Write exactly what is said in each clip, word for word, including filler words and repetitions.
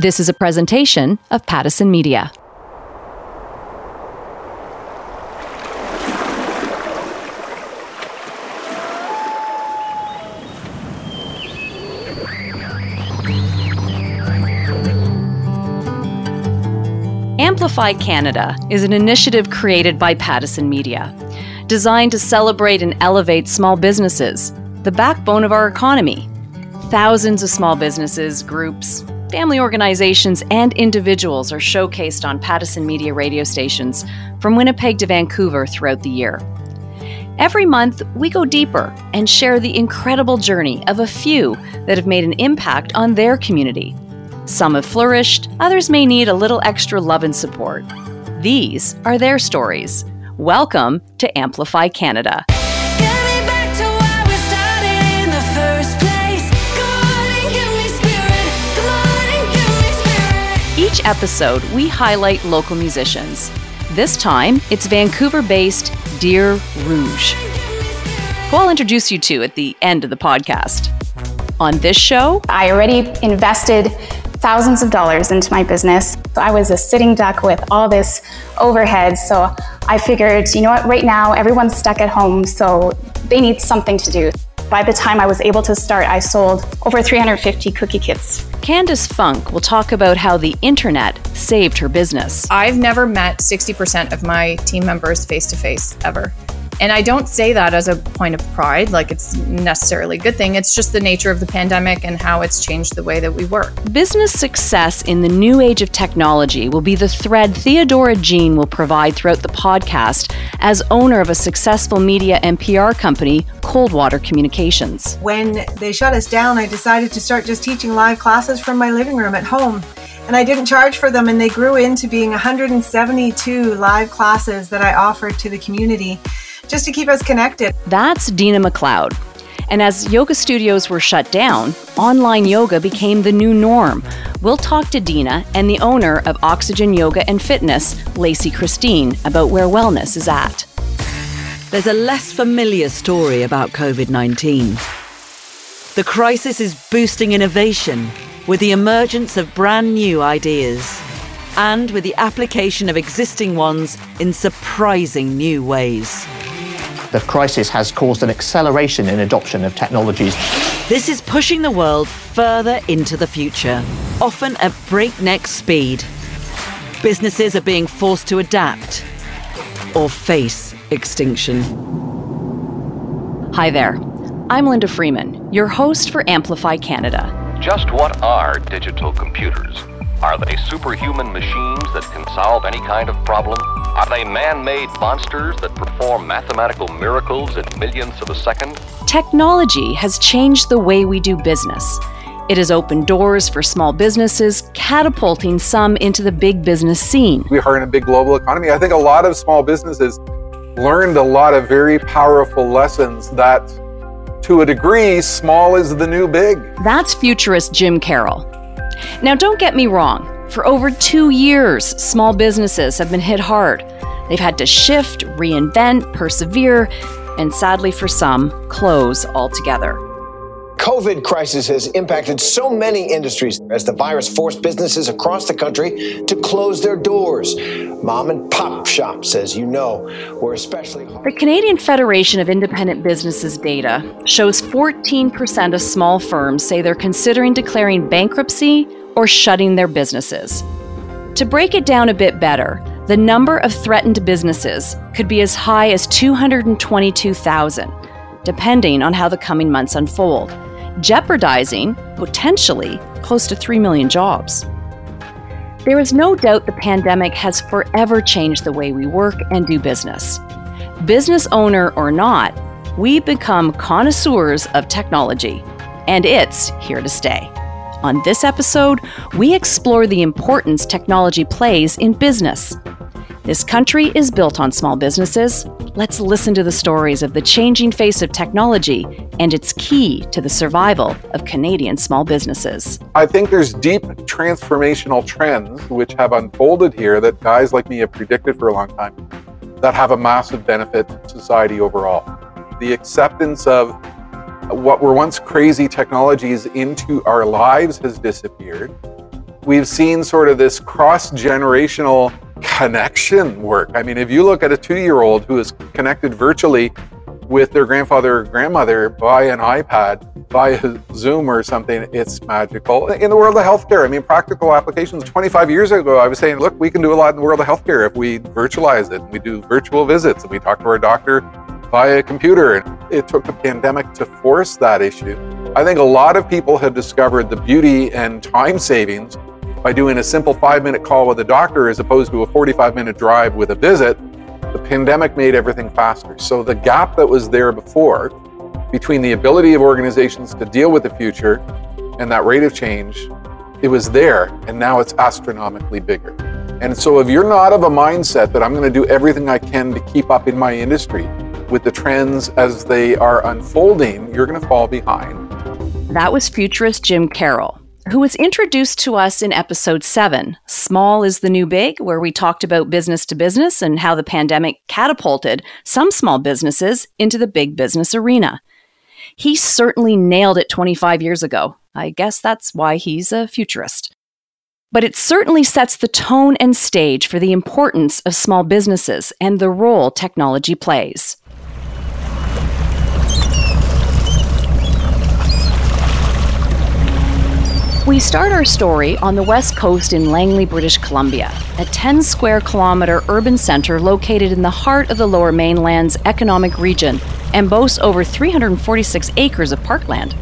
This is a presentation of Pattison Media. Amplify Canada is an initiative created by Pattison Media, designed to celebrate and elevate small businesses, the backbone of our economy. Thousands of small businesses, groups, family organizations, and individuals are showcased on Pattison Media radio stations from Winnipeg to Vancouver throughout the year. Every month, we go deeper and share the incredible journey of a few that have made an impact on their community. Some have flourished, others may need a little extra love and support. These are their stories. Welcome to Amplify Canada. Each episode, we highlight local musicians. This time, it's Vancouver-based Dear Rouge, who I'll introduce you to at the end of the podcast. On this show, I already invested thousands of dollars into my business. I was a sitting duck with all this overhead, so I figured, you know what, right now everyone's stuck at home, so they need something to do. By the time I was able to start, I sold over three hundred fifty cookie kits. Candace Funk will talk about how the internet saved her business. I've never met sixty percent of my team members face-to-face ever. And I don't say that as a point of pride, like it's necessarily a good thing. It's just the nature of the pandemic and how it's changed the way that we work. Business success in the new age of technology will be the thread Theodora Jean will provide throughout the podcast as owner of a successful media and P R company, Coldwater Communications. When they shut us down, I decided to start just teaching live classes from my living room at home. And I didn't charge for them, and they grew into being one hundred seventy-two live classes that I offered to the community just to keep us connected. That's Dina McLeod. And as yoga studios were shut down, online yoga became the new norm. We'll talk to Dina and the owner of Oxygen Yoga and Fitness, Lacey Christine, about where wellness is at. There's a less familiar story about covid nineteen. The crisis is boosting innovation, with the emergence of brand new ideas and with the application of existing ones in surprising new ways. The crisis has caused an acceleration in adoption of technologies. This is pushing the world further into the future, often at breakneck speed. Businesses are being forced to adapt or face extinction. Hi there, I'm Linda Freeman, your host for Amplify Canada. Just what are digital computers? Are they superhuman machines that can solve any kind of problem? Are they man-made monsters that perform mathematical miracles in millionths of a second? Technology has changed the way we do business. It has opened doors for small businesses, catapulting some into the big business scene. We are in a big global economy. I think a lot of small businesses learned a lot of very powerful lessons that, to a degree, small is the new big. That's futurist Jim Carroll. Now, don't get me wrong. For over two years, small businesses have been hit hard. They've had to shift, reinvent, persevere, and sadly for some, close altogether. COVID crisis has impacted so many industries as the virus forced businesses across the country to close their doors. Mom and pop shops, as you know, were especially hard. The Canadian Federation of Independent Businesses data shows fourteen percent of small firms say they're considering declaring bankruptcy or shutting their businesses. To break it down a bit better, the number of threatened businesses could be as high as two hundred twenty-two thousand, depending on how the coming months unfold, jeopardizing, potentially, close to three million jobs. There is no doubt the pandemic has forever changed the way we work and do business. Business owner or not, we've become connoisseurs of technology, and it's here to stay. On this episode, we explore the importance technology plays in business. This country is built on small businesses. Let's listen to the stories of the changing face of technology and its key to the survival of Canadian small businesses. I think there's deep transformational trends which have unfolded here that guys like me have predicted for a long time that have a massive benefit to society overall. The acceptance of what were once crazy technologies into our lives has disappeared. we've seen sort of this cross-generational connection work. I mean, if you look at a two-year-old who is connected virtually with their grandfather or grandmother by an iPad, by a Zoom or something, it's magical. In the world of healthcare, I mean, practical applications, twenty-five years ago, I was saying, look, we can do a lot in the world of healthcare if we virtualize it. We do virtual visits and we talk to our doctor via a computer. It took the pandemic to force that issue. I think a lot of people have discovered the beauty and time savings by doing a simple five-minute call with a doctor as opposed to a forty-five minute drive with a visit. The pandemic made everything faster. So the gap that was there before between the ability of organizations to deal with the future and that rate of change, it was there, and now it's astronomically bigger. And so if you're not of a mindset that I'm going to do everything I can to keep up in my industry with the trends as they are unfolding, you're going to fall behind. That was futurist Jim Carroll, who was introduced to us in episode seven, Small is the New Big, where we talked about business to business and how the pandemic catapulted some small businesses into the big business arena. He certainly nailed it twenty-five years ago. I guess that's why he's a futurist. But it certainly sets the tone and stage for the importance of small businesses and the role technology plays. We start our story on the West Coast in Langley, British Columbia, a ten square kilometer urban center located in the heart of the Lower Mainland's economic region and boasts over three hundred forty-six acres of parkland.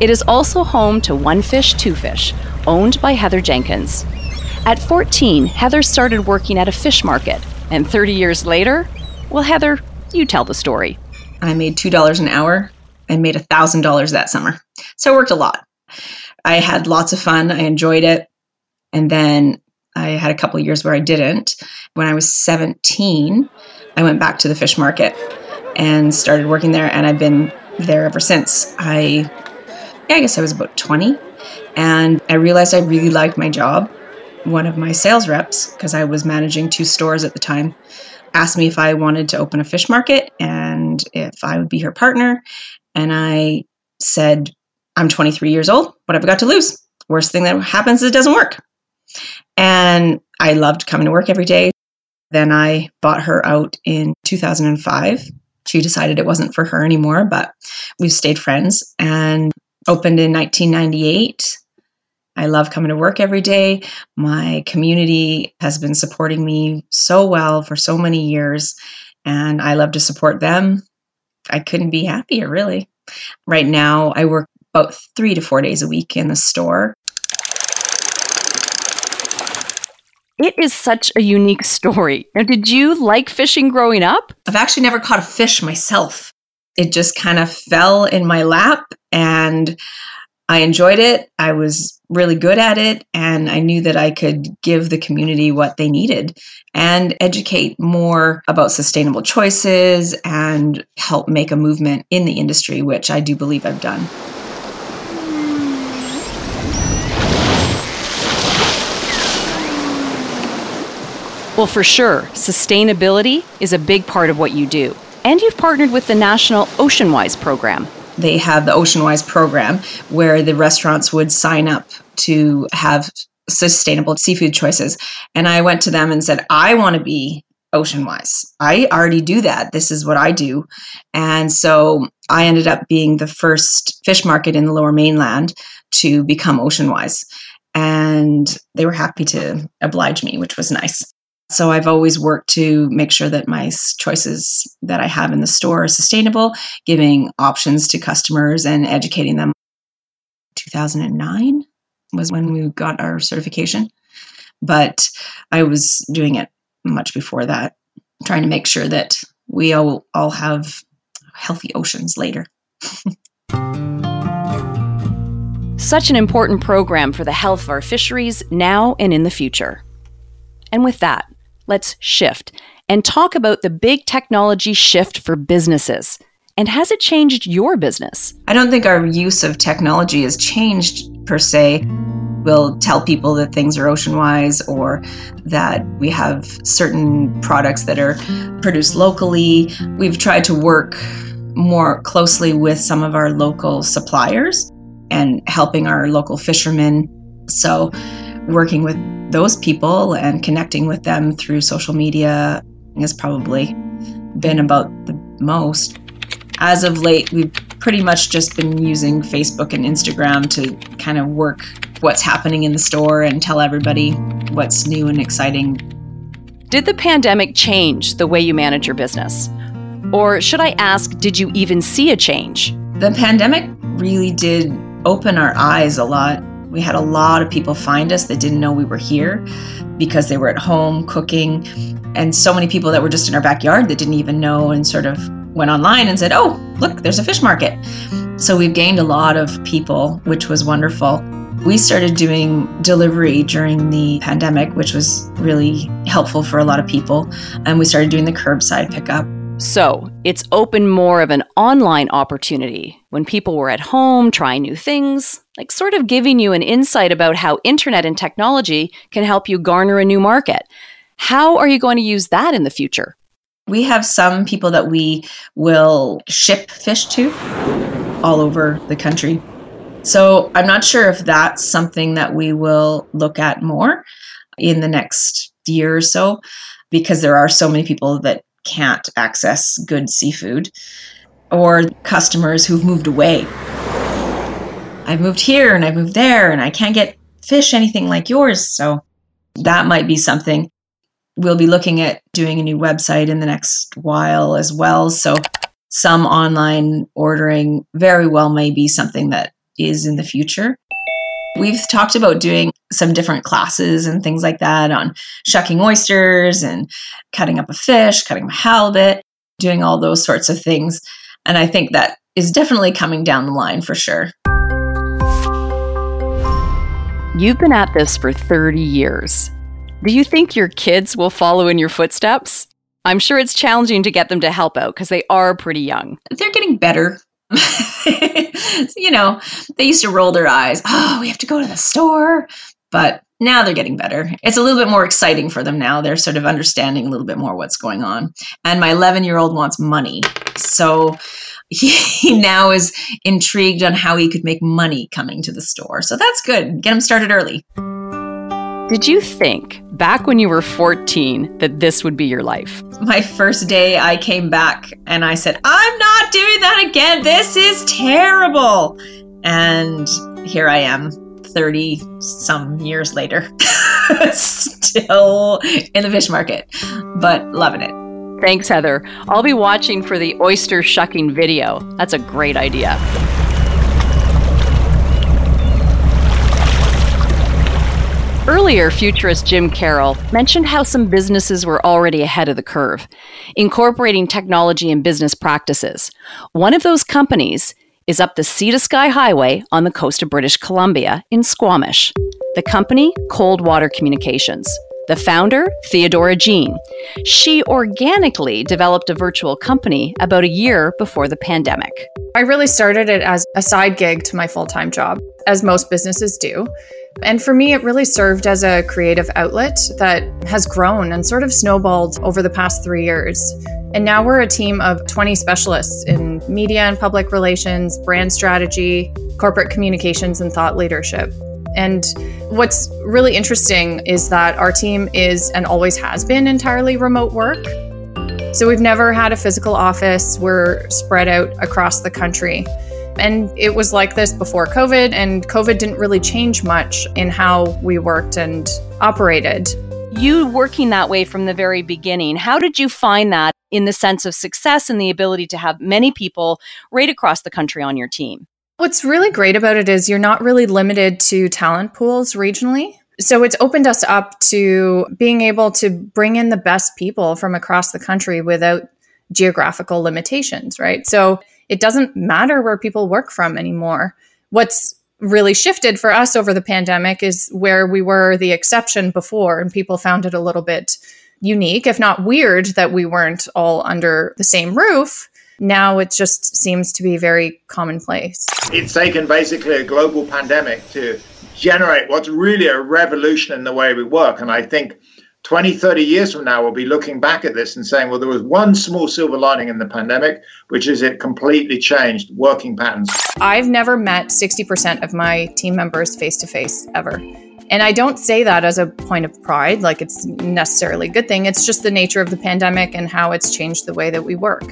It is also home to One Fish, Two Fish, owned by Heather Jenkins. At fourteen, Heather started working at a fish market, and thirty years later, well, Heather, you tell the story. I made two dollars an hour and made one thousand dollars that summer, so I worked a lot. I had lots of fun. I enjoyed it. And then I had a couple of years where I didn't. When I was seventeen, I went back to the fish market and started working there. And I've been there ever since. I, yeah, I guess I was about twenty. And I realized I really liked my job. One of my sales reps, because I was managing two stores at the time, asked me if I wanted to open a fish market and if I would be her partner. And I said, I'm twenty-three years old. What have I got to lose? Worst thing that happens is it doesn't work. And I loved coming to work every day. Then I bought her out in two thousand five. She decided it wasn't for her anymore, but we've stayed friends and opened in nineteen ninety-eight. I love coming to work every day. My community has been supporting me so well for so many years, and I love to support them. I couldn't be happier, really. Right now, I work about three to four days a week in the store. It is such a unique story. Now, did you like fishing growing up? I've actually never caught a fish myself. It just kind of fell in my lap and I enjoyed it. I was really good at it and I knew that I could give the community what they needed and educate more about sustainable choices and help make a movement in the industry, which I do believe I've done. Well, for sure, sustainability is a big part of what you do. And you've partnered with the National Oceanwise program. They have the Oceanwise program where the restaurants would sign up to have sustainable seafood choices. And I went to them and said, I want to be Oceanwise. I already do that. This is what I do. And so I ended up being the first fish market in the Lower Mainland to become Oceanwise. And they were happy to oblige me, which was nice. So I've always worked to make sure that my choices that I have in the store are sustainable, giving options to customers and educating them. two thousand nine was when we got our certification, but I was doing it much before that, trying to make sure that we all, all have healthy oceans later. Such an important program for the health of our fisheries now and in the future. And with that, let's shift and talk about the big technology shift for businesses. And has it changed your business? I don't think our use of technology has changed per se. We'll tell people that things are Oceanwise or that we have certain products that are produced locally. We've tried to work more closely with some of our local suppliers and helping our local fishermen. So working with those people and connecting with them through social media has probably been about the most. As of late, we've pretty much just been using Facebook and Instagram to kind of work what's happening in the store and tell everybody what's new and exciting. Did the pandemic change the way you manage your business? Or should I ask, did you even see a change? The pandemic really did open our eyes a lot. We had a lot of people find us that didn't know we were here because they were at home cooking, and so many people that were just in our backyard that didn't even know and sort of went online and said, oh, look, there's a fish market. So we've gained a lot of people, which was wonderful. We started doing delivery during the pandemic, which was really helpful for a lot of people. And we started doing the curbside pickup. So it's opened more of an online opportunity when people were at home trying new things, like sort of giving you an insight about how internet and technology can help you garner a new market. How are you going to use that in the future? We have some people that we will ship fish to all over the country. So I'm not sure if that's something that we will look at more in the next year or so, because there are so many people that can't access good seafood, or customers who've moved away. I've moved here and I've moved there and I can't get fish anything like yours. So that might be something. We'll be looking at doing a new website in the next while as well. So some online ordering very well may be something that is in the future. We've talked about doing some different classes and things like that on shucking oysters and cutting up a fish, cutting a halibut, doing all those sorts of things. And I think that is definitely coming down the line for sure. You've been at this for thirty years. Do you think your kids will follow in your footsteps? I'm sure it's challenging to get them to help out because they are pretty young. They're getting better. You know, they used to roll their eyes. Oh, we have to go to the store. But now they're getting better. It's a little bit more exciting for them now. They're sort of understanding a little bit more what's going on. And my eleven-year-old wants money. So he, he now is intrigued on how he could make money coming to the store. So that's good. Get him started early. Did you think back when you were fourteen that this would be your life? My first day I came back and I said, I'm not doing that again. This is terrible. And here I am thirty some years later, still in the fish market, but loving it. Thanks, Heather. I'll be watching for the oyster shucking video. That's a great idea. Earlier, futurist Jim Carroll mentioned how some businesses were already ahead of the curve, incorporating technology in business practices. One of those companies is up the Sea to Sky Highway on the coast of British Columbia in Squamish. The company, Coldwater Communications. The founder, Theodora Jean. She organically developed a virtual company about a year before the pandemic. I really started it as a side gig to my full-time job, as most businesses do. And for me, it really served as a creative outlet that has grown and sort of snowballed over the past three years. And now we're a team of twenty specialists in media and public relations, brand strategy, corporate communications, and thought leadership. And what's really interesting is that our team is and always has been entirely remote work. So we've never had a physical office. We're spread out across the country. And it was like this before COVID, and COVID didn't really change much in how we worked and operated. You working that way from the very beginning, how did you find that in the sense of success and the ability to have many people right across the country on your team? What's really great about it is you're not really limited to talent pools regionally. So it's opened us up to being able to bring in the best people from across the country without geographical limitations, right? So it doesn't matter where people work from anymore. What's really shifted for us over the pandemic is where we were the exception before, and people found it a little bit unique, if not weird, that we weren't all under the same roof. Now it just seems to be very commonplace. It's taken basically a global pandemic to generate what's really a revolution in the way we work. And I think twenty, thirty years from now, we'll be looking back at this and saying, well, there was one small silver lining in the pandemic, which is it completely changed working patterns. I've never met sixty percent of my team members face to face ever. And I don't say that as a point of pride, like it's necessarily a good thing. It's just the nature of the pandemic and how it's changed the way that we work.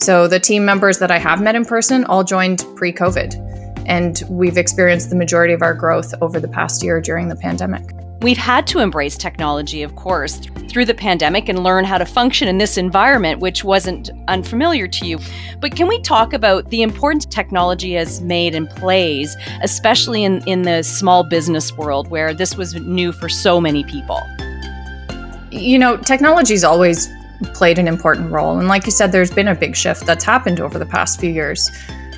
So the team members that I have met in person all joined pre-COVID, and we've experienced the majority of our growth over the past year during the pandemic. We've had to embrace technology, of course, through the pandemic and learn how to function in this environment, which wasn't unfamiliar to you. But can we talk about the importance technology has made and plays, especially in, in the small business world where this was new for so many people? You know, technology's always played an important role. And like you said, there's been a big shift that's happened over the past few years.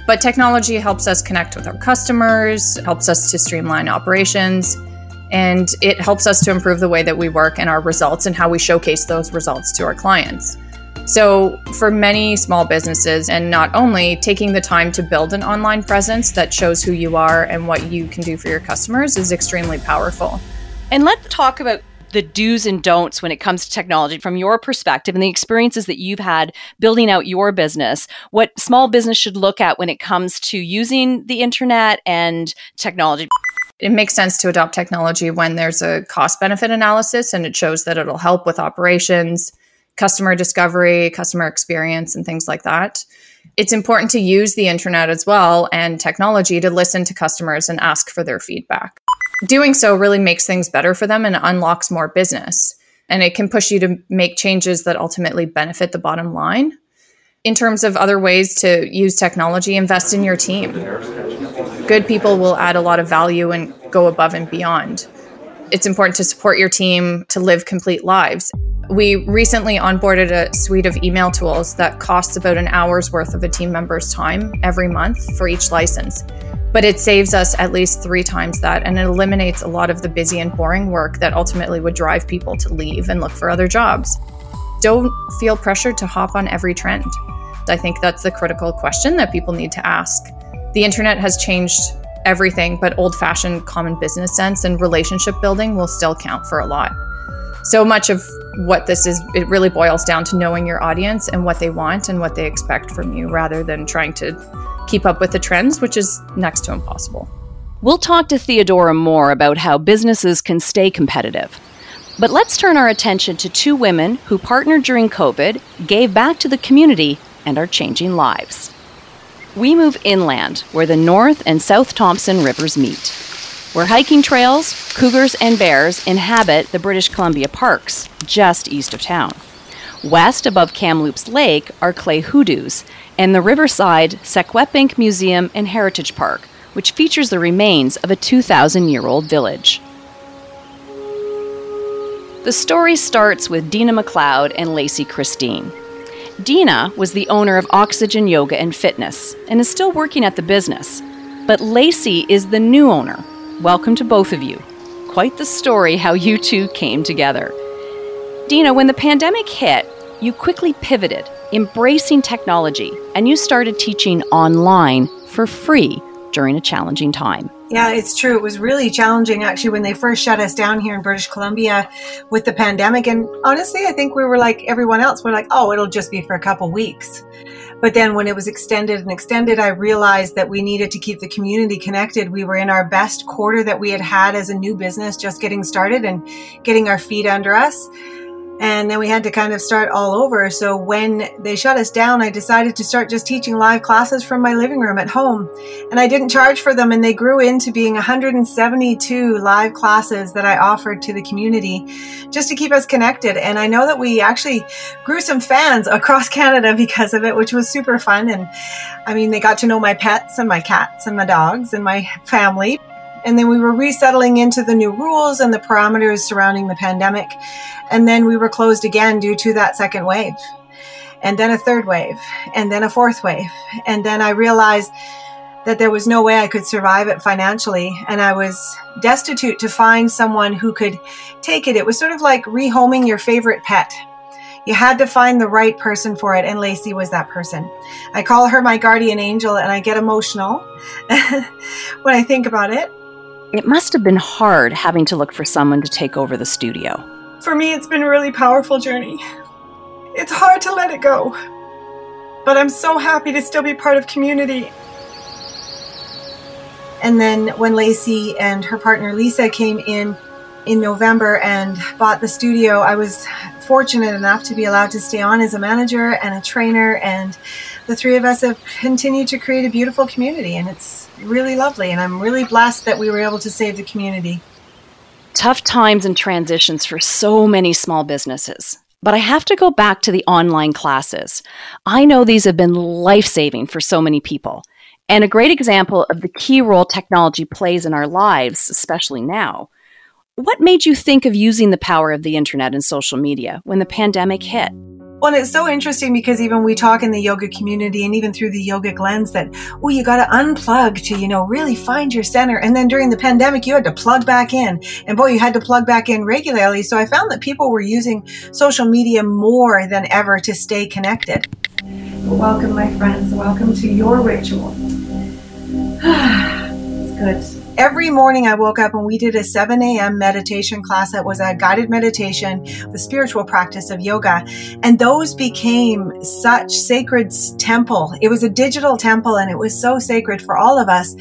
But technology helps us connect with our customers, helps us to streamline operations, and it helps us to improve the way that we work and our results and how we showcase those results to our clients. So for many small businesses, and not only, taking the time to build an online presence that shows who you are and what you can do for your customers is extremely powerful. And let's talk about the do's and don'ts when it comes to technology from your perspective and the experiences that you've had building out your business, what small business should look at when it comes to using the internet and technology. It makes sense to adopt technology when there's a cost-benefit analysis and it shows that it'll help with operations, customer discovery, customer experience, and things like that. It's important to use the internet as well and technology to listen to customers and ask for their feedback. Doing so really makes things better for them and unlocks more business. And it can push you to make changes that ultimately benefit the bottom line. In terms of other ways to use technology, invest in your team. Good people will add a lot of value and go above and beyond. It's important to support your team to live complete lives. We recently onboarded a suite of email tools that costs about an hour's worth of a team member's time every month for each license. But it saves us at least three times that, and it eliminates a lot of the busy and boring work that ultimately would drive people to leave and look for other jobs. Don't feel pressured to hop on every trend. I think that's the critical question that people need to ask. The internet has changed everything, but old-fashioned common business sense and relationship building will still count for a lot. So much of what this is, it really boils down to knowing your audience and what they want and what they expect from you, rather than trying to keep up with the trends, which is next to impossible. We'll talk to Theodora more about how businesses can stay competitive. But let's turn our attention to two women who partnered during COVID, gave back to the community, and are changing lives. We move inland, where the North and South Thompson rivers meet, where hiking trails, cougars, and bears inhabit the British Columbia parks just east of town. West, above Kamloops Lake, are clay hoodoos and the Riverside Sequepink Museum and Heritage Park, which features the remains of a two thousand year old village. The story starts with Dina McLeod and Lacey Christine. Dina was the owner of Oxygen Yoga and Fitness and is still working at the business. But Lacey is the new owner. Welcome to both of you. Quite the story how you two came together. Dina, when the pandemic hit, you quickly pivoted, embracing technology, and you started teaching online for free during a challenging time. Yeah, it's true. It was really challenging, actually, when they first shut us down here in British Columbia with the pandemic. And honestly, I think we were like everyone else. We're like, oh, it'll just be for a couple weeks. But then when it was extended and extended, I realized that we needed to keep the community connected. We were in our best quarter that we had had as a new business, just getting started and getting our feet under us. And then we had to kind of start all over. So when they shut us down, I decided to start just teaching live classes from my living room at home. And I didn't charge for them, and they grew into being one hundred seventy-two live classes that I offered to the community just to keep us connected. And I know that we actually grew some fans across Canada because of it, which was super fun. And I mean, they got to know my pets and my cats and my dogs and my family. And then we were resettling into the new rules and the parameters surrounding the pandemic. And then we were closed again due to that second wave. And then a third wave. And then a fourth wave. And then I realized that there was no way I could survive it financially. And I was destitute to find someone who could take it. It was sort of like rehoming your favorite pet. You had to find the right person for it, and Lacey was that person. I call her my guardian angel, and I get emotional when I think about it. It must have been hard having to look for someone to take over the studio. For me, it's been a really powerful journey. It's hard to let it go, but I'm so happy to still be part of community. And then when Lacey and her partner Lisa came in in November and bought the studio, I was fortunate enough to be allowed to stay on as a manager and a trainer, and the three of us have continued to create a beautiful community, and it's really lovely, and I'm really blessed that we were able to save the community. Tough times and transitions for so many small businesses. But I have to go back to the online classes. I know these have been life-saving for so many people, and a great example of the key role technology plays in our lives, especially now. What made you think of using the power of the internet and social media when the pandemic hit? Well, it's so interesting because even we talk in the yoga community and even through the yogic lens that, oh, you got to unplug to, you know, really find your center. And then during the pandemic, you had to plug back in. And boy, you had to plug back in regularly. So I found that people were using social media more than ever to stay connected. Welcome, my friends. Welcome to your ritual. It's good. Every morning I woke up and we did a seven a.m. meditation class that was a guided meditation, the spiritual practice of yoga. And those became such sacred temple. It was a digital temple and it was so sacred for all of us.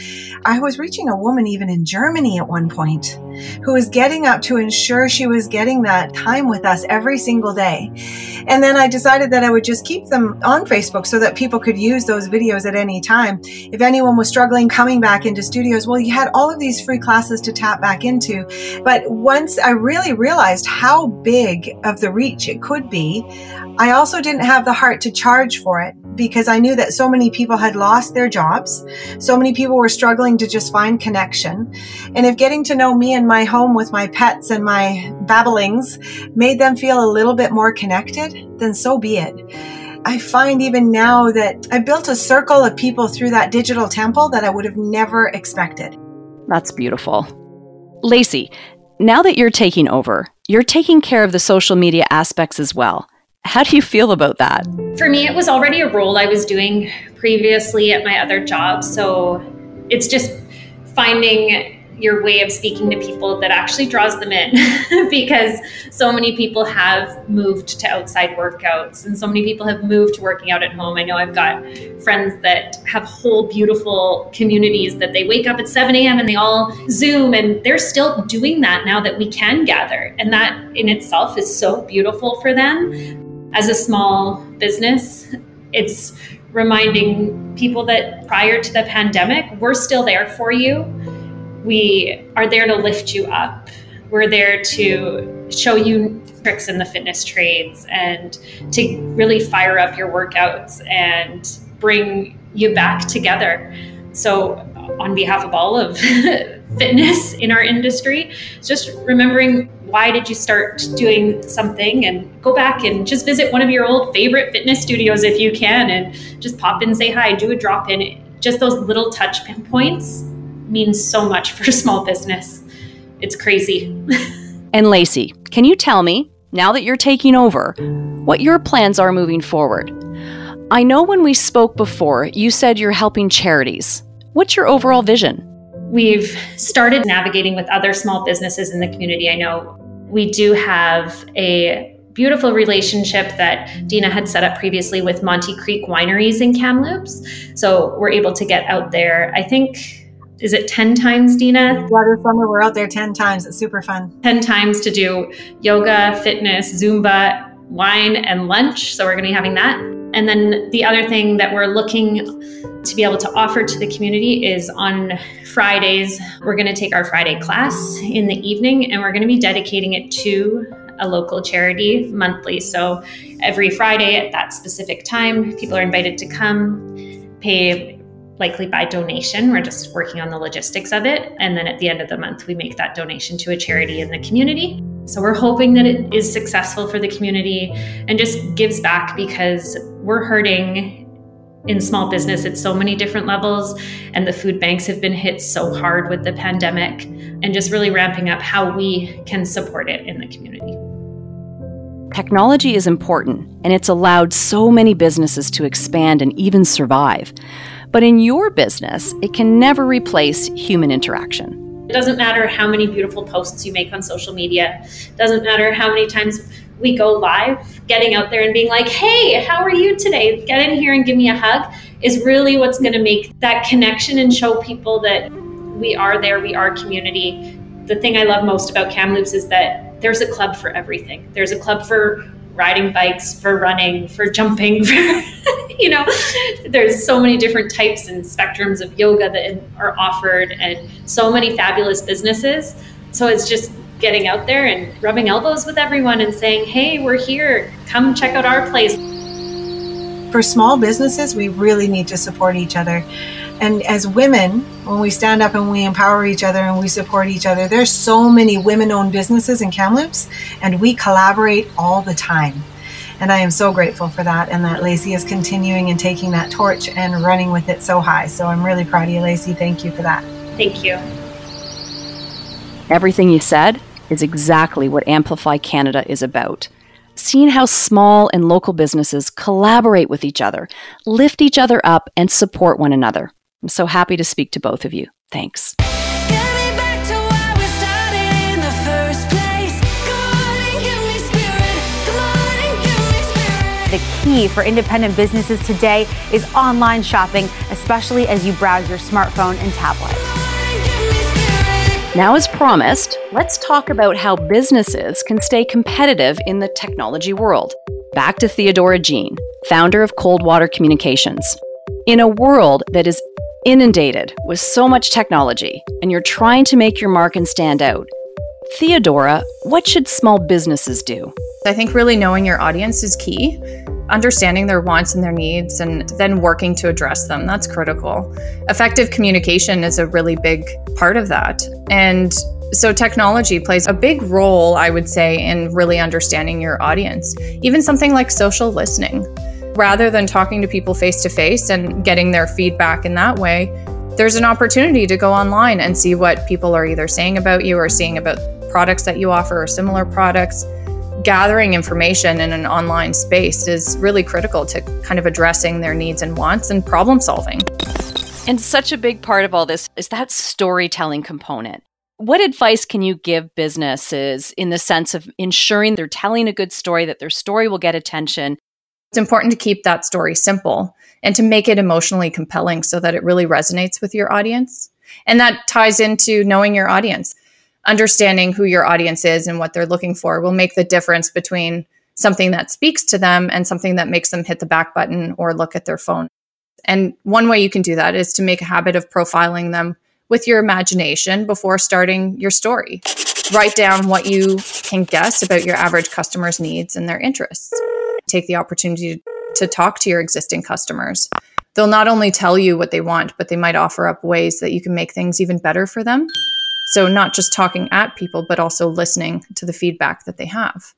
I was reaching a woman even in Germany at one point who was getting up to ensure she was getting that time with us every single day. And then I decided that I would just keep them on Facebook so that people could use those videos at any time. If anyone was struggling coming back into studios, well, you had all of these free classes to tap back into. But once I really realized how big of the reach it could be, I also didn't have the heart to charge for it because I knew that so many people had lost their jobs. So many people were struggling to just find connection. And if getting to know me and my home with my pets and my babblings made them feel a little bit more connected, then so be it. I find even now that I built a circle of people through that digital temple that I would have never expected. That's beautiful. Lacey, now that you're taking over, you're taking care of the social media aspects as well. How do you feel about that? For me, it was already a role I was doing previously at my other job. So it's just finding your way of speaking to people that actually draws them in because so many people have moved to outside workouts and so many people have moved to working out at home. I know I've got friends that have whole beautiful communities that they wake up at seven a.m. and they all Zoom, and they're still doing that now that we can gather. And that in itself is so beautiful for them. As a small business, it's reminding people that prior to the pandemic, we're still there for you. We are there to lift you up. We're there to show you tricks in the fitness trades and to really fire up your workouts and bring you back together. So on behalf of all of fitness in our industry, just remembering why did you start doing something, and go back and just visit one of your old favorite fitness studios if you can and just pop in, say hi, do a drop in. Just those little touch points means so much for small business. It's crazy. And Lacey, can you tell me, now that you're taking over, what your plans are moving forward? I know when we spoke before, you said you're helping charities. What's your overall vision? We've started navigating with other small businesses in the community. I know we do have a beautiful relationship that Dina had set up previously with Monte Creek Wineries in Kamloops. So we're able to get out there. I think Is it ten times, Dina? Yeah, this summer we're out there ten times. It's super fun. ten times to do yoga, fitness, Zumba, wine, and lunch. So we're going to be having that. And then the other thing that we're looking to be able to offer to the community is on Fridays, we're going to take our Friday class in the evening, and we're going to be dedicating it to a local charity monthly. So every Friday at that specific time, people are invited to come, pay likely by donation. We're just working on the logistics of it. And then at the end of the month, we make that donation to a charity in the community. So we're hoping that it is successful for the community and just gives back because we're hurting in small business at so many different levels. And the food banks have been hit so hard with the pandemic, and just really ramping up how we can support it in the community. Technology is important, and it's allowed so many businesses to expand and even survive. But in your business, it can never replace human interaction. It doesn't matter how many beautiful posts you make on social media. It doesn't matter how many times we go live, getting out there and being like, hey, how are you today? Get in here and give me a hug is really what's going to make that connection and show people that we are there, we are community. The thing I love most about Kamloops is that there's a club for everything. There's a club for riding bikes, for running, for jumping, for, you know, there's so many different types and spectrums of yoga that are offered and so many fabulous businesses. So it's just getting out there and rubbing elbows with everyone and saying, hey, we're here, come check out our place. For small businesses, we really need to support each other. And as women, when we stand up and we empower each other and we support each other, there's so many women-owned businesses in Kamloops, and we collaborate all the time. And I am so grateful for that, and that Lacey is continuing and taking that torch and running with it so high. So I'm really proud of you, Lacey. Thank you for that. Thank you. Everything you said is exactly what Amplify Canada is about. Seeing how small and local businesses collaborate with each other, lift each other up, and support one another. I'm so happy to speak to both of you. Thanks. The key for independent businesses today is online shopping, especially as you browse your smartphone and tablet. Now, as promised, let's talk about how businesses can stay competitive in the technology world. Back to Theodora Jean, founder of Coldwater Communications. In a world that is inundated with so much technology, and you're trying to make your mark and stand out, Theodora, what should small businesses do? I think really knowing your audience is key. Understanding their wants and their needs, and then working to address them. That's critical. Effective communication is a really big part of that. And so technology plays a big role, I would say, in really understanding your audience. Even something like social listening. Rather than talking to people face to face and getting their feedback in that way, there's an opportunity to go online and see what people are either saying about you or seeing about products that you offer or similar products. Gathering information in an online space is really critical to kind of addressing their needs and wants and problem solving. And such a big part of all this is that storytelling component. What advice can you give businesses in the sense of ensuring they're telling a good story, that their story will get attention? It's important to keep that story simple and to make it emotionally compelling so that it really resonates with your audience. And that ties into knowing your audience. Understanding who your audience is and what they're looking for will make the difference between something that speaks to them and something that makes them hit the back button or look at their phone. And one way you can do that is to make a habit of profiling them with your imagination before starting your story. Write down what you can guess about your average customer's needs and their interests. Take the opportunity to talk to your existing customers. They'll not only tell you what they want, but they might offer up ways that you can make things even better for them. So not just talking at people, but also listening to the feedback that they have.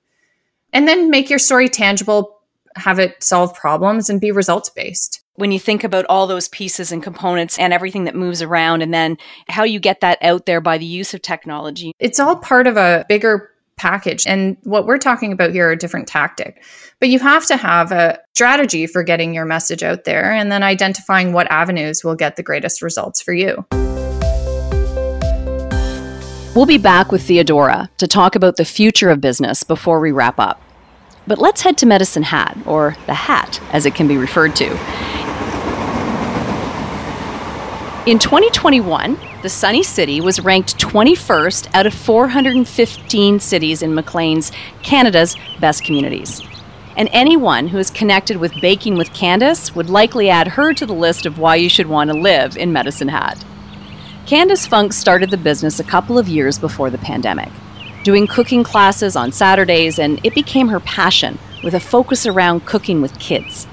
And then make your story tangible, have it solve problems, and be results-based. When you think about all those pieces and components and everything that moves around, and then how you get that out there by the use of technology. It's all part of a bigger package. And what we're talking about here are different tactics. But you have to have a strategy for getting your message out there, and then identifying what avenues will get the greatest results for you. We'll be back with Theodora to talk about the future of business before we wrap up. But let's head to Medicine Hat, or the Hat, as it can be referred to. In twenty twenty-one, the Sunny City was ranked twenty-first out of four hundred fifteen cities in Maclean's Canada's Best Communities. And anyone who is connected with Baking with Candace would likely add her to the list of why you should want to live in Medicine Hat. Candace Funk started the business a couple of years before the pandemic, doing cooking classes on Saturdays, and it became her passion with a focus around cooking with kids.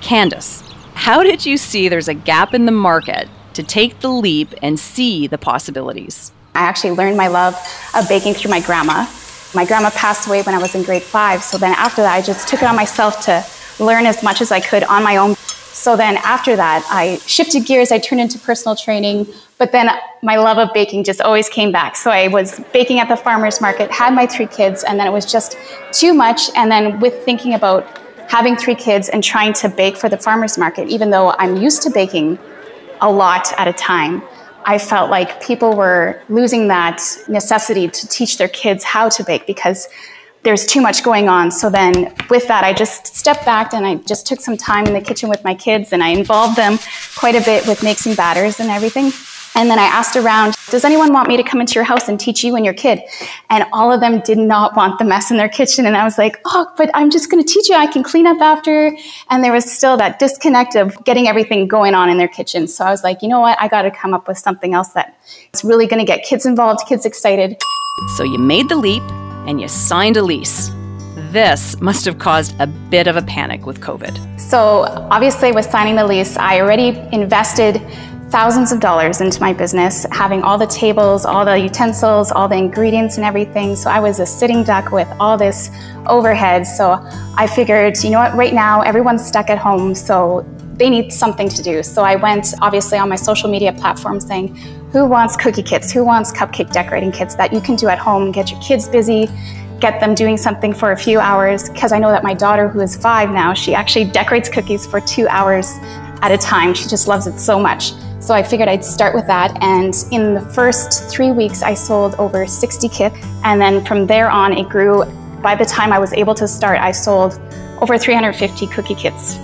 Candace, how did you see there's a gap in the market to take the leap and see the possibilities? I actually learned my love of baking through my grandma. My grandma passed away when I was in grade five, so then after that I just took it on myself to learn as much as I could on my own. So then after that, I shifted gears, I turned into personal training, but then my love of baking just always came back. So I was baking at the farmer's market, had my three kids, and then it was just too much. And then with thinking about having three kids and trying to bake for the farmer's market, even though I'm used to baking a lot at a time, I felt like people were losing that necessity to teach their kids how to bake because there's too much going on. So then with that, I just stepped back and I just took some time in the kitchen with my kids, and I involved them quite a bit with mixing batters and everything. And then I asked around, does anyone want me to come into your house and teach you and your kid? And all of them did not want the mess in their kitchen. And I was like, oh, but I'm just going to teach you. I can clean up after. And there was still that disconnect of getting everything going on in their kitchen. So I was like, you know what? I got to come up with something else that's really going to get kids involved, kids excited. So you made the leap and you signed a lease. This must have caused a bit of a panic with COVID. So obviously with signing the lease, I already invested thousands of dollars into my business, having all the tables, all the utensils, all the ingredients and everything. So I was a sitting duck with all this overhead. So I figured, you know what, right now everyone's stuck at home, so they need something to do. So I went obviously on my social media platform saying, who wants cookie kits? Who wants cupcake decorating kits that you can do at home, get your kids busy, get them doing something for a few hours? Because I know that my daughter, who is five now, she actually decorates cookies for two hours at a time. She just loves it so much. So I figured I'd start with that, and in the first three weeks I sold over sixty kits, and then from there on it grew. By the time I was able to start, I sold over three hundred fifty cookie kits.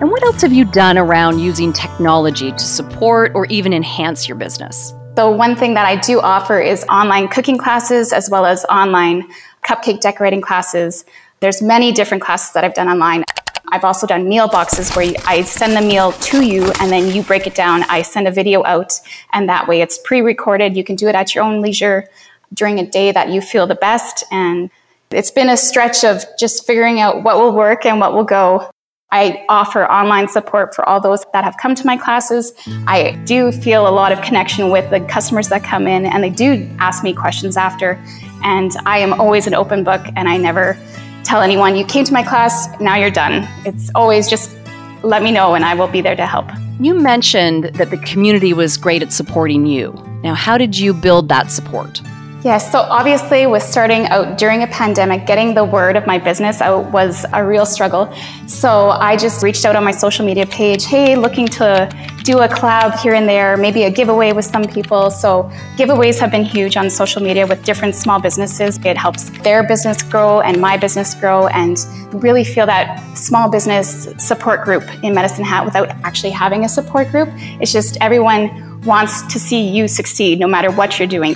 And what else have you done around using technology to support or even enhance your business? So one thing that I do offer is online cooking classes as well as online cupcake decorating classes. There's many different classes that I've done online. I've also done meal boxes where I send the meal to you and then you break it down. I send a video out, and that way it's pre-recorded. You can do it at your own leisure during a day that you feel the best. And it's been a stretch of just figuring out what will work and what will go. I offer online support for all those that have come to my classes. I do feel a lot of connection with the customers that come in, and they do ask me questions after. And I am always an open book, and I never tell anyone, you came to my class, now you're done. It's always just let me know and I will be there to help. You mentioned that the community was great at supporting you. Now, how did you build that support? Yes, yeah, so obviously with starting out during a pandemic, getting the word of my business out was a real struggle. So I just reached out on my social media page, hey, looking to do a collab here and there, maybe a giveaway with some people. So giveaways have been huge on social media with different small businesses. It helps their business grow and my business grow, and really feel that small business support group in Medicine Hat without actually having a support group. It's just everyone wants to see you succeed no matter what you're doing.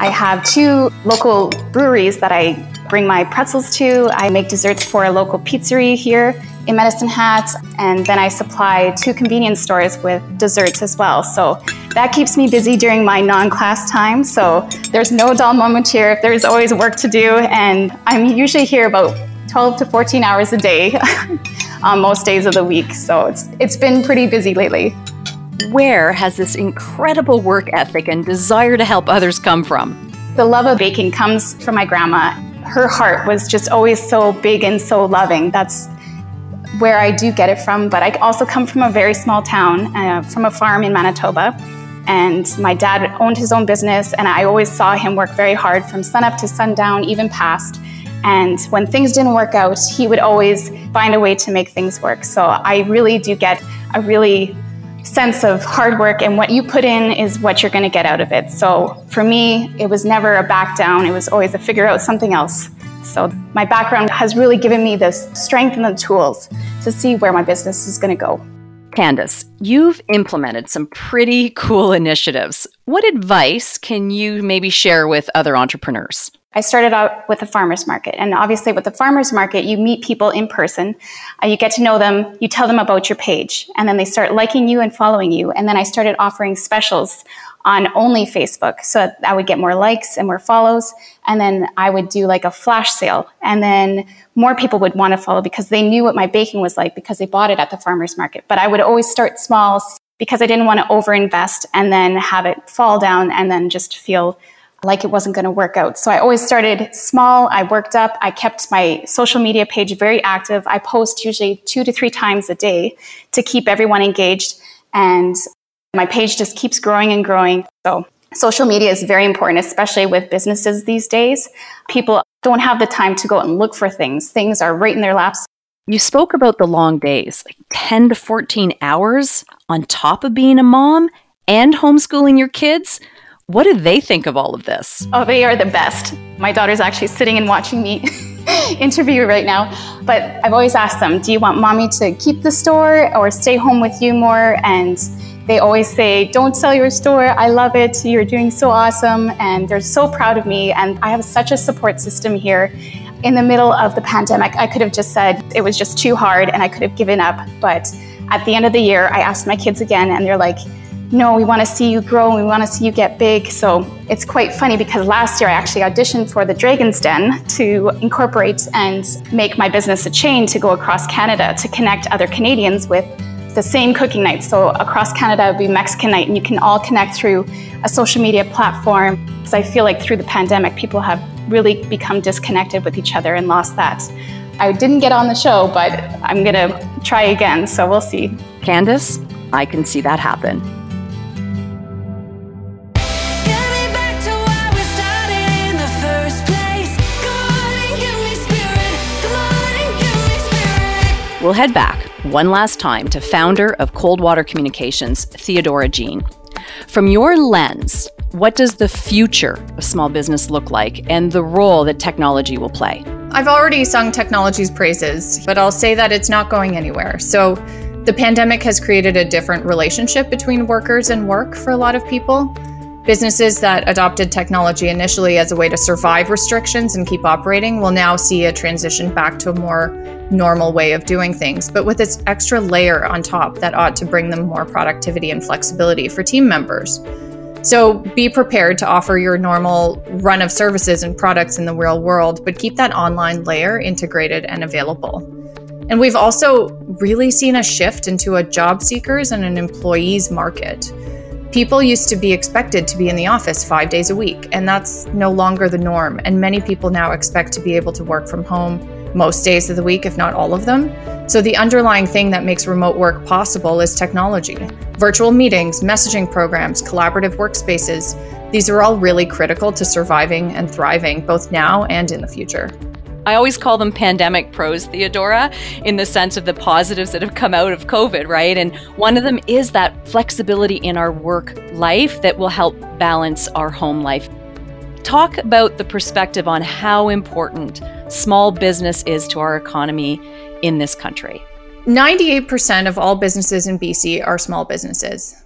I have two local breweries that I bring my pretzels to. I make desserts for a local pizzeria here in Medicine Hat, and then I supply two convenience stores with desserts as well. So that keeps me busy during my non-class time. So there's no dull moment here. There's always work to do, and I'm usually here about twelve to fourteen hours a day on most days of the week. So it's it's been pretty busy lately. Where has this incredible work ethic and desire to help others come from? The love of baking comes from my grandma. Her heart was just always so big and so loving. That's where I do get it from. But I also come from a very small town, uh, from a farm in Manitoba. And my dad owned his own business, and I always saw him work very hard from sunup to sundown, even past. And when things didn't work out, he would always find a way to make things work. So I really do get a really sense of hard work, and what you put in is what you're going to get out of it. So for me, it was never a back down. It was always a figure out something else. So my background has really given me the strength and the tools to see where my business is going to go. Candace, you've implemented some pretty cool initiatives. What advice can you maybe share with other entrepreneurs? I started out with a farmer's market, and obviously with the farmer's market, you meet people in person, uh, you get to know them, you tell them about your page, and then they start liking you and following you. And then I started offering specials on only Facebook, so that I would get more likes and more follows. And then I would do like a flash sale, and then more people would want to follow because they knew what my baking was like because they bought it at the farmer's market. But I would always start small because I didn't want to overinvest and then have it fall down and then just feel like it wasn't going to work out. So I always started small. I worked up. I kept my social media page very active. I post usually two to three times a day to keep everyone engaged. And my page just keeps growing and growing. So social media is very important, especially with businesses these days. People don't have the time to go out and look for things. Things are right in their laps. You spoke about the long days, like ten to fourteen hours on top of being a mom and homeschooling your kids. What do they think of all of this? Oh, they are the best. My daughter's actually sitting and watching me interview right now. But I've always asked them, do you want mommy to keep the store or stay home with you more? And They always say, don't sell your store, I love it, you're doing so awesome, and they're so proud of me, and I have such a support system here. In the middle of the pandemic, I could have just said it was just too hard and I could have given up, but at the end of the year, I asked my kids again, and they're like, no, we want to see you grow, we want to see you get big. So it's quite funny because last year I actually auditioned for the Dragon's Den to incorporate and make my business a chain to go across Canada to connect other Canadians with the same cooking nights. So across Canada would be Mexican night, and you can all connect through a social media platform. Because I feel like through the pandemic, people have really become disconnected with each other and lost that. I didn't get on the show, but I'm going to try again, so we'll see. Candace, I can see that happen. We'll head back one last time to founder of Coldwater Communications, Theodora Jean. From your lens, what does the future of small business look like and the role that technology will play? I've already sung technology's praises, but I'll say that it's not going anywhere. So the pandemic has created a different relationship between workers and work for a lot of people. Businesses that adopted technology initially as a way to survive restrictions and keep operating will now see a transition back to a more normal way of doing things, but with this extra layer on top that ought to bring them more productivity and flexibility for team members. So be prepared to offer your normal run of services and products in the real world, but keep that online layer integrated and available. And we've also really seen a shift into a job seekers and an employees market. People used to be expected to be in the office five days a week, and that's no longer the norm. And many people now expect to be able to work from home most days of the week, if not all of them. So the underlying thing that makes remote work possible is technology. Virtual meetings, messaging programs, collaborative workspaces, these are all really critical to surviving and thriving, both now and in the future. I always call them pandemic pros, Theodora, in the sense of the positives that have come out of COVID, right? And one of them is that flexibility in our work life that will help balance our home life. Talk about the perspective on how important small business is to our economy in this country. ninety-eight percent of all businesses in B C are small businesses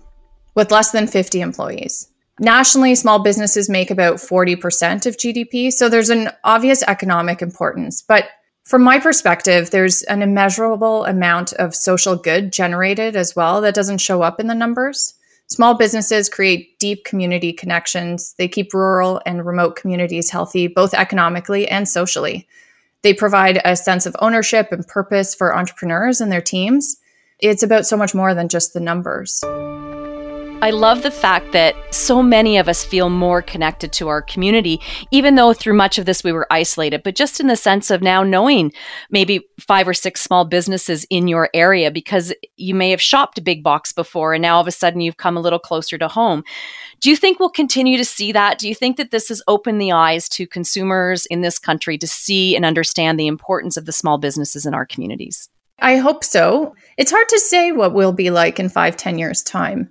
with less than fifty employees. Nationally, small businesses make about forty percent of G D P, so there's an obvious economic importance. But from my perspective, there's an immeasurable amount of social good generated as well that doesn't show up in the numbers. Small businesses create deep community connections. They keep rural and remote communities healthy, both economically and socially. They provide a sense of ownership and purpose for entrepreneurs and their teams. It's about so much more than just the numbers. I love the fact that so many of us feel more connected to our community, even though through much of this we were isolated, but just in the sense of now knowing maybe five or six small businesses in your area because you may have shopped big box before and now all of a sudden you've come a little closer to home. Do you think we'll continue to see that? Do you think that this has opened the eyes to consumers in this country to see and understand the importance of the small businesses in our communities? I hope so. It's hard to say what we'll be like in five, ten years' time,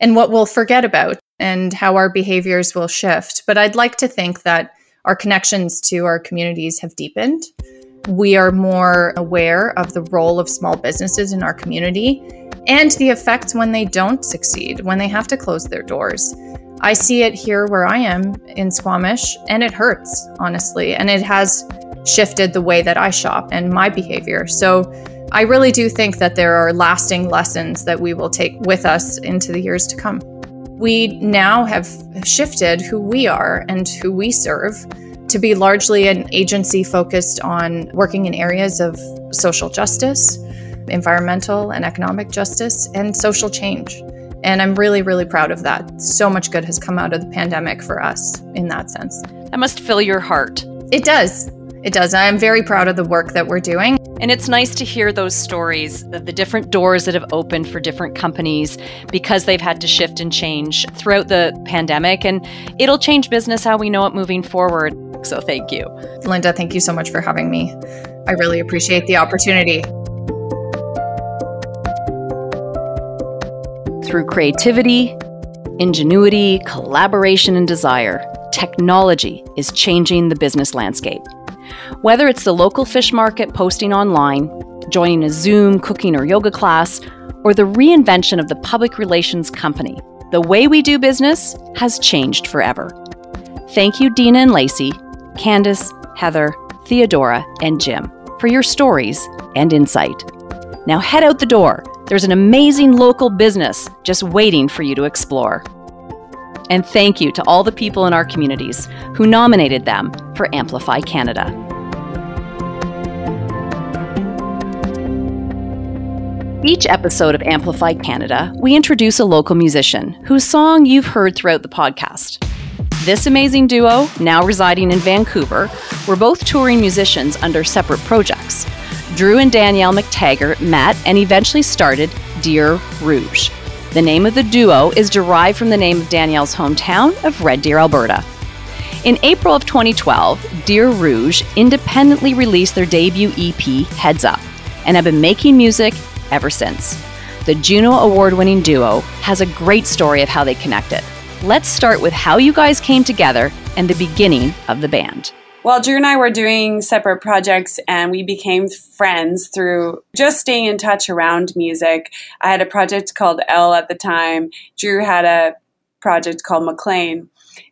and what we'll forget about and how our behaviors will shift. But I'd like to think that our connections to our communities have deepened. We are more aware of the role of small businesses in our community and the effects when they don't succeed, when they have to close their doors. I see it here where I am in Squamish, and it hurts, honestly. And it has shifted the way that I shop and my behavior. So I really do think that there are lasting lessons that we will take with us into the years to come. We now have shifted who we are and who we serve to be largely an agency focused on working in areas of social justice, environmental and economic justice, and social change. And I'm really, really proud of that. So much good has come out of the pandemic for us in that sense. That must fill your heart. It does. It does. I'm very proud of the work that we're doing. And it's nice to hear those stories of the different doors that have opened for different companies because they've had to shift and change throughout the pandemic. And it'll change business how we know it moving forward. So thank you. Linda, thank you so much for having me. I really appreciate the opportunity. Through creativity, ingenuity, collaboration, and desire, technology is changing the business landscape. Whether it's the local fish market posting online, joining a Zoom cooking or yoga class, or the reinvention of the public relations company. The way we do business has changed forever. Thank you, Dina and Lacey, Candace, Heather, Theodora, and Jim, for your stories and insight. Now head out the door. There's an amazing local business just waiting for you to explore. And thank you to all the people in our communities who nominated them for Amplify Canada. Each episode of Amplify Canada, we introduce a local musician whose song you've heard throughout the podcast. This amazing duo, now residing in Vancouver, were both touring musicians under separate projects. Drew and Danielle McTaggart met and eventually started Dear Rouge. The name of the duo is derived from the name of Danielle's hometown of Red Deer, Alberta. In April of twenty twelve, Dear Rouge independently released their debut E P, Heads Up, and have been making music ever since. The Juno Award-winning duo has a great story of how they connected. Let's start with how you guys came together and the beginning of the band. Well, Drew and I were doing separate projects and we became friends through just staying in touch around music. I had a project called Elle at the time. Drew had a project called McLean.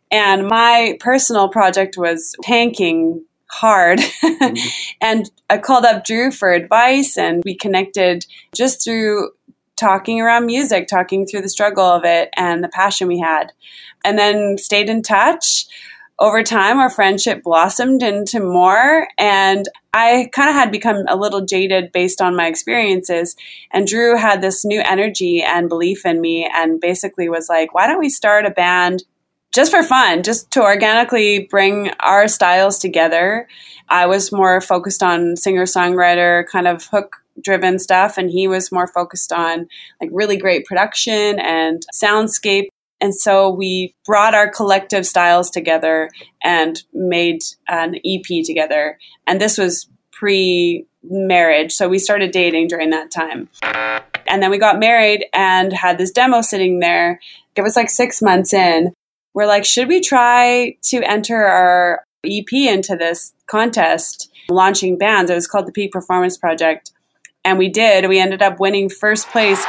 And my personal project was tanking hard. Mm-hmm. And I called up Drew for advice and we connected just through talking around music, talking through the struggle of it and the passion we had. And then stayed in touch. Over time, our friendship blossomed into more, and I kind of had become a little jaded based on my experiences, and Drew had this new energy and belief in me and basically was like, why don't we start a band just for fun, just to organically bring our styles together. I was more focused on singer-songwriter, kind of hook-driven stuff, and he was more focused on like really great production and soundscape. And so we brought our collective styles together and made an E P together. And this was pre-marriage. So we started dating during that time. And then we got married and had this demo sitting there. It was like six months in. We're like, should we try to enter our E P into this contest, launching bands? It was called the Peak Performance Project. And we did. We ended up winning first place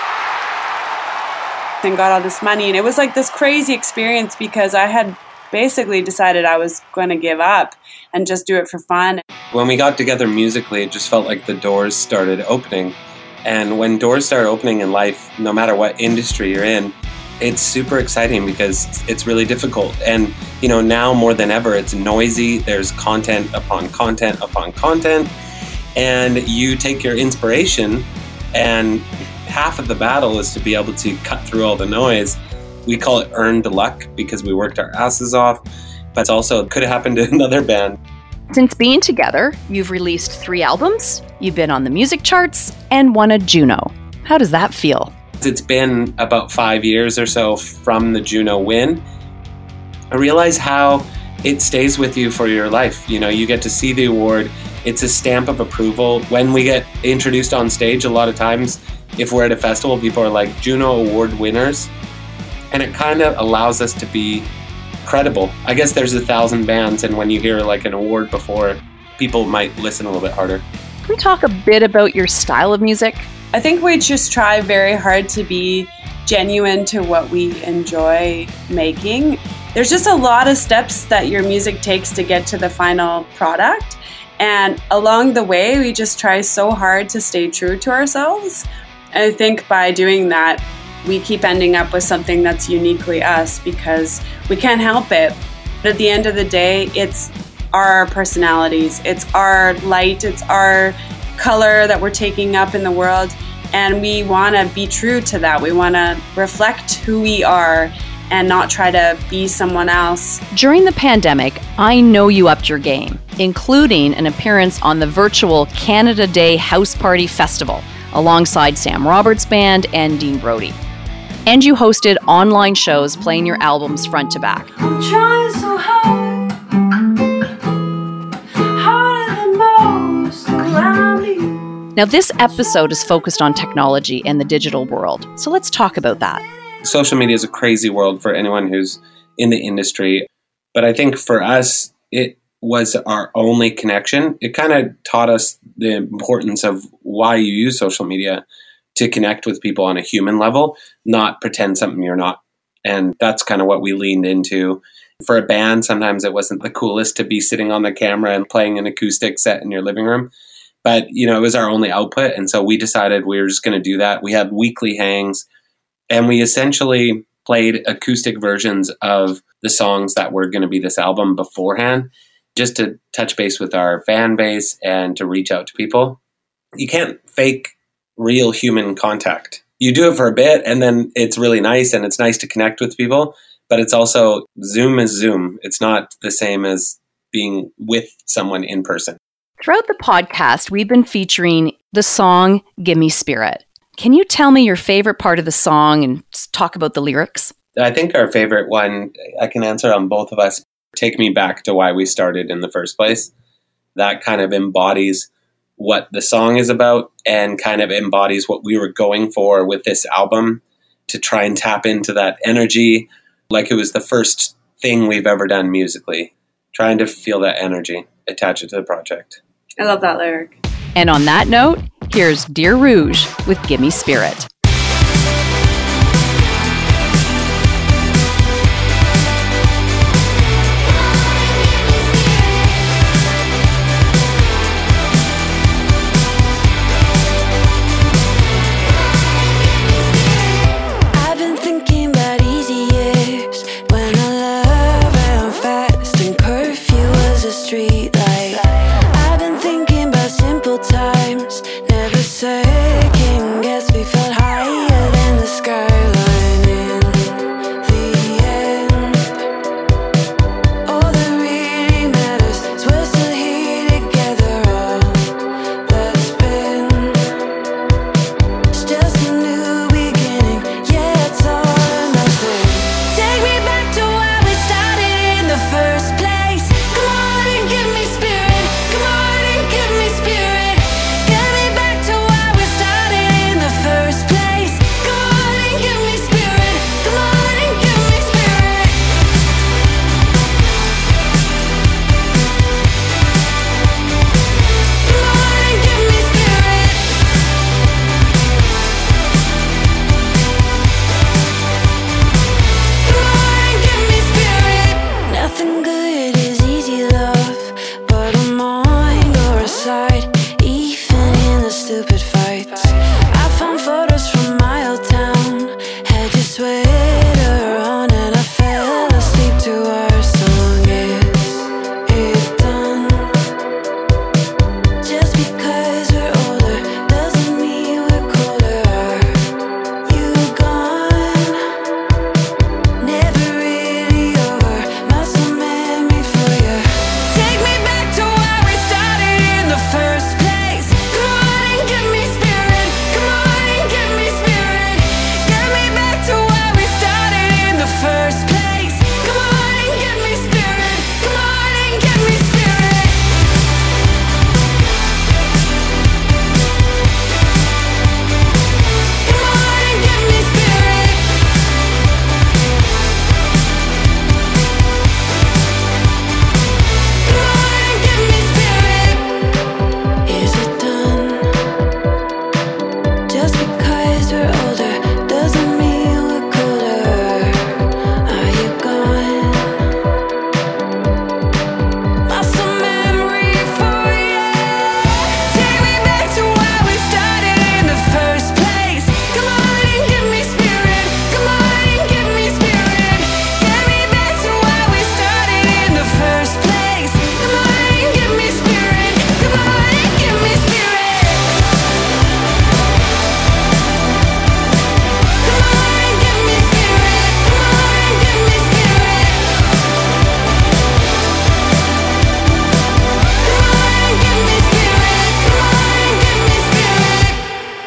and got all this money. And it was like this crazy experience because I had basically decided I was going to give up and just do it for fun. When we got together musically, it just felt like the doors started opening. And when doors start opening in life, no matter what industry you're in, it's super exciting because it's really difficult. And, you know, now more than ever, it's noisy. There's content upon content upon content. And you take your inspiration and half of the battle is to be able to cut through all the noise. We call it earned luck because we worked our asses off, but it's also could have happened to another band. Since being together, you've released three albums, you've been on the music charts, and won a Juno. How does that feel? It's been about five years or so from the Juno win. I realize how it stays with you for your life. You know, you get to see the award. It's a stamp of approval. When we get introduced on stage, a lot of times, if we're at a festival, people are like Juno Award winners. And it kind of allows us to be credible. I guess there's a thousand bands, and when you hear like an award before, people might listen a little bit harder. Can we talk a bit about your style of music? I think we just try very hard to be genuine to what we enjoy making. There's just a lot of steps that your music takes to get to the final product. And along the way, we just try so hard to stay true to ourselves. I think by doing that, we keep ending up with something that's uniquely us because we can't help it. But at the end of the day, it's our personalities, it's our light, it's our color that we're taking up in the world. And we want to be true to that. We want to reflect who we are and not try to be someone else. During the pandemic, I know you upped your game, including an appearance on the virtual Canada Day House Party Festival, alongside Sam Roberts' band and Dean Brody. And you hosted online shows playing your albums front to back. I'm trying so hard, harder than most, I'm now this episode is focused on technology and the digital world, so let's talk about that. Social media is a crazy world for anyone who's in the industry, but I think for us, it was our only connection, it kind of taught us the importance of why you use social media to connect with people on a human level, not pretend something you're not. And that's kind of what we leaned into. For a band, sometimes it wasn't the coolest to be sitting on the camera and playing an acoustic set in your living room. But, you know, it was our only output. And so we decided we were just going to do that. We had weekly hangs, and we essentially played acoustic versions of the songs that were going to be this album beforehand, just to touch base with our fan base and to reach out to people. You can't fake real human contact. You do it for a bit, and then it's really nice, and it's nice to connect with people. But it's also, Zoom is Zoom. It's not the same as being with someone in person. Throughout the podcast, we've been featuring the song Gimme Spirit. Can you tell me your favorite part of the song and talk about the lyrics? I think our favorite one, I can answer on both of us, take me back to why we started in the first place. That kind of embodies what the song is about and kind of embodies what we were going for with this album, to try and tap into that energy. Like, it was the first thing we've ever done musically, trying to feel that energy, attach it to the project. I love that lyric. And on that note, here's Dear Rouge with Gimme Spirit.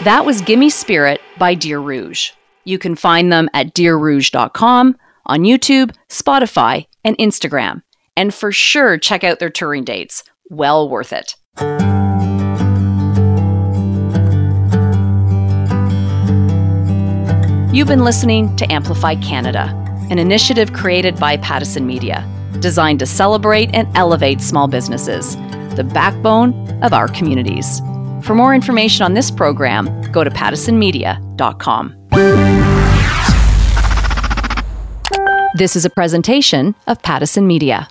That was Gimme Spirit by Dear Rouge. You can find them at dear rouge dot com, on YouTube, Spotify, and Instagram. And for sure, check out their touring dates. Well worth it. You've been listening to Amplify Canada, an initiative created by Pattison Media. designed to celebrate and elevate small businesses, the backbone of our communities. For more information on this program, go to pattison media dot com. This is a presentation of Pattison Media.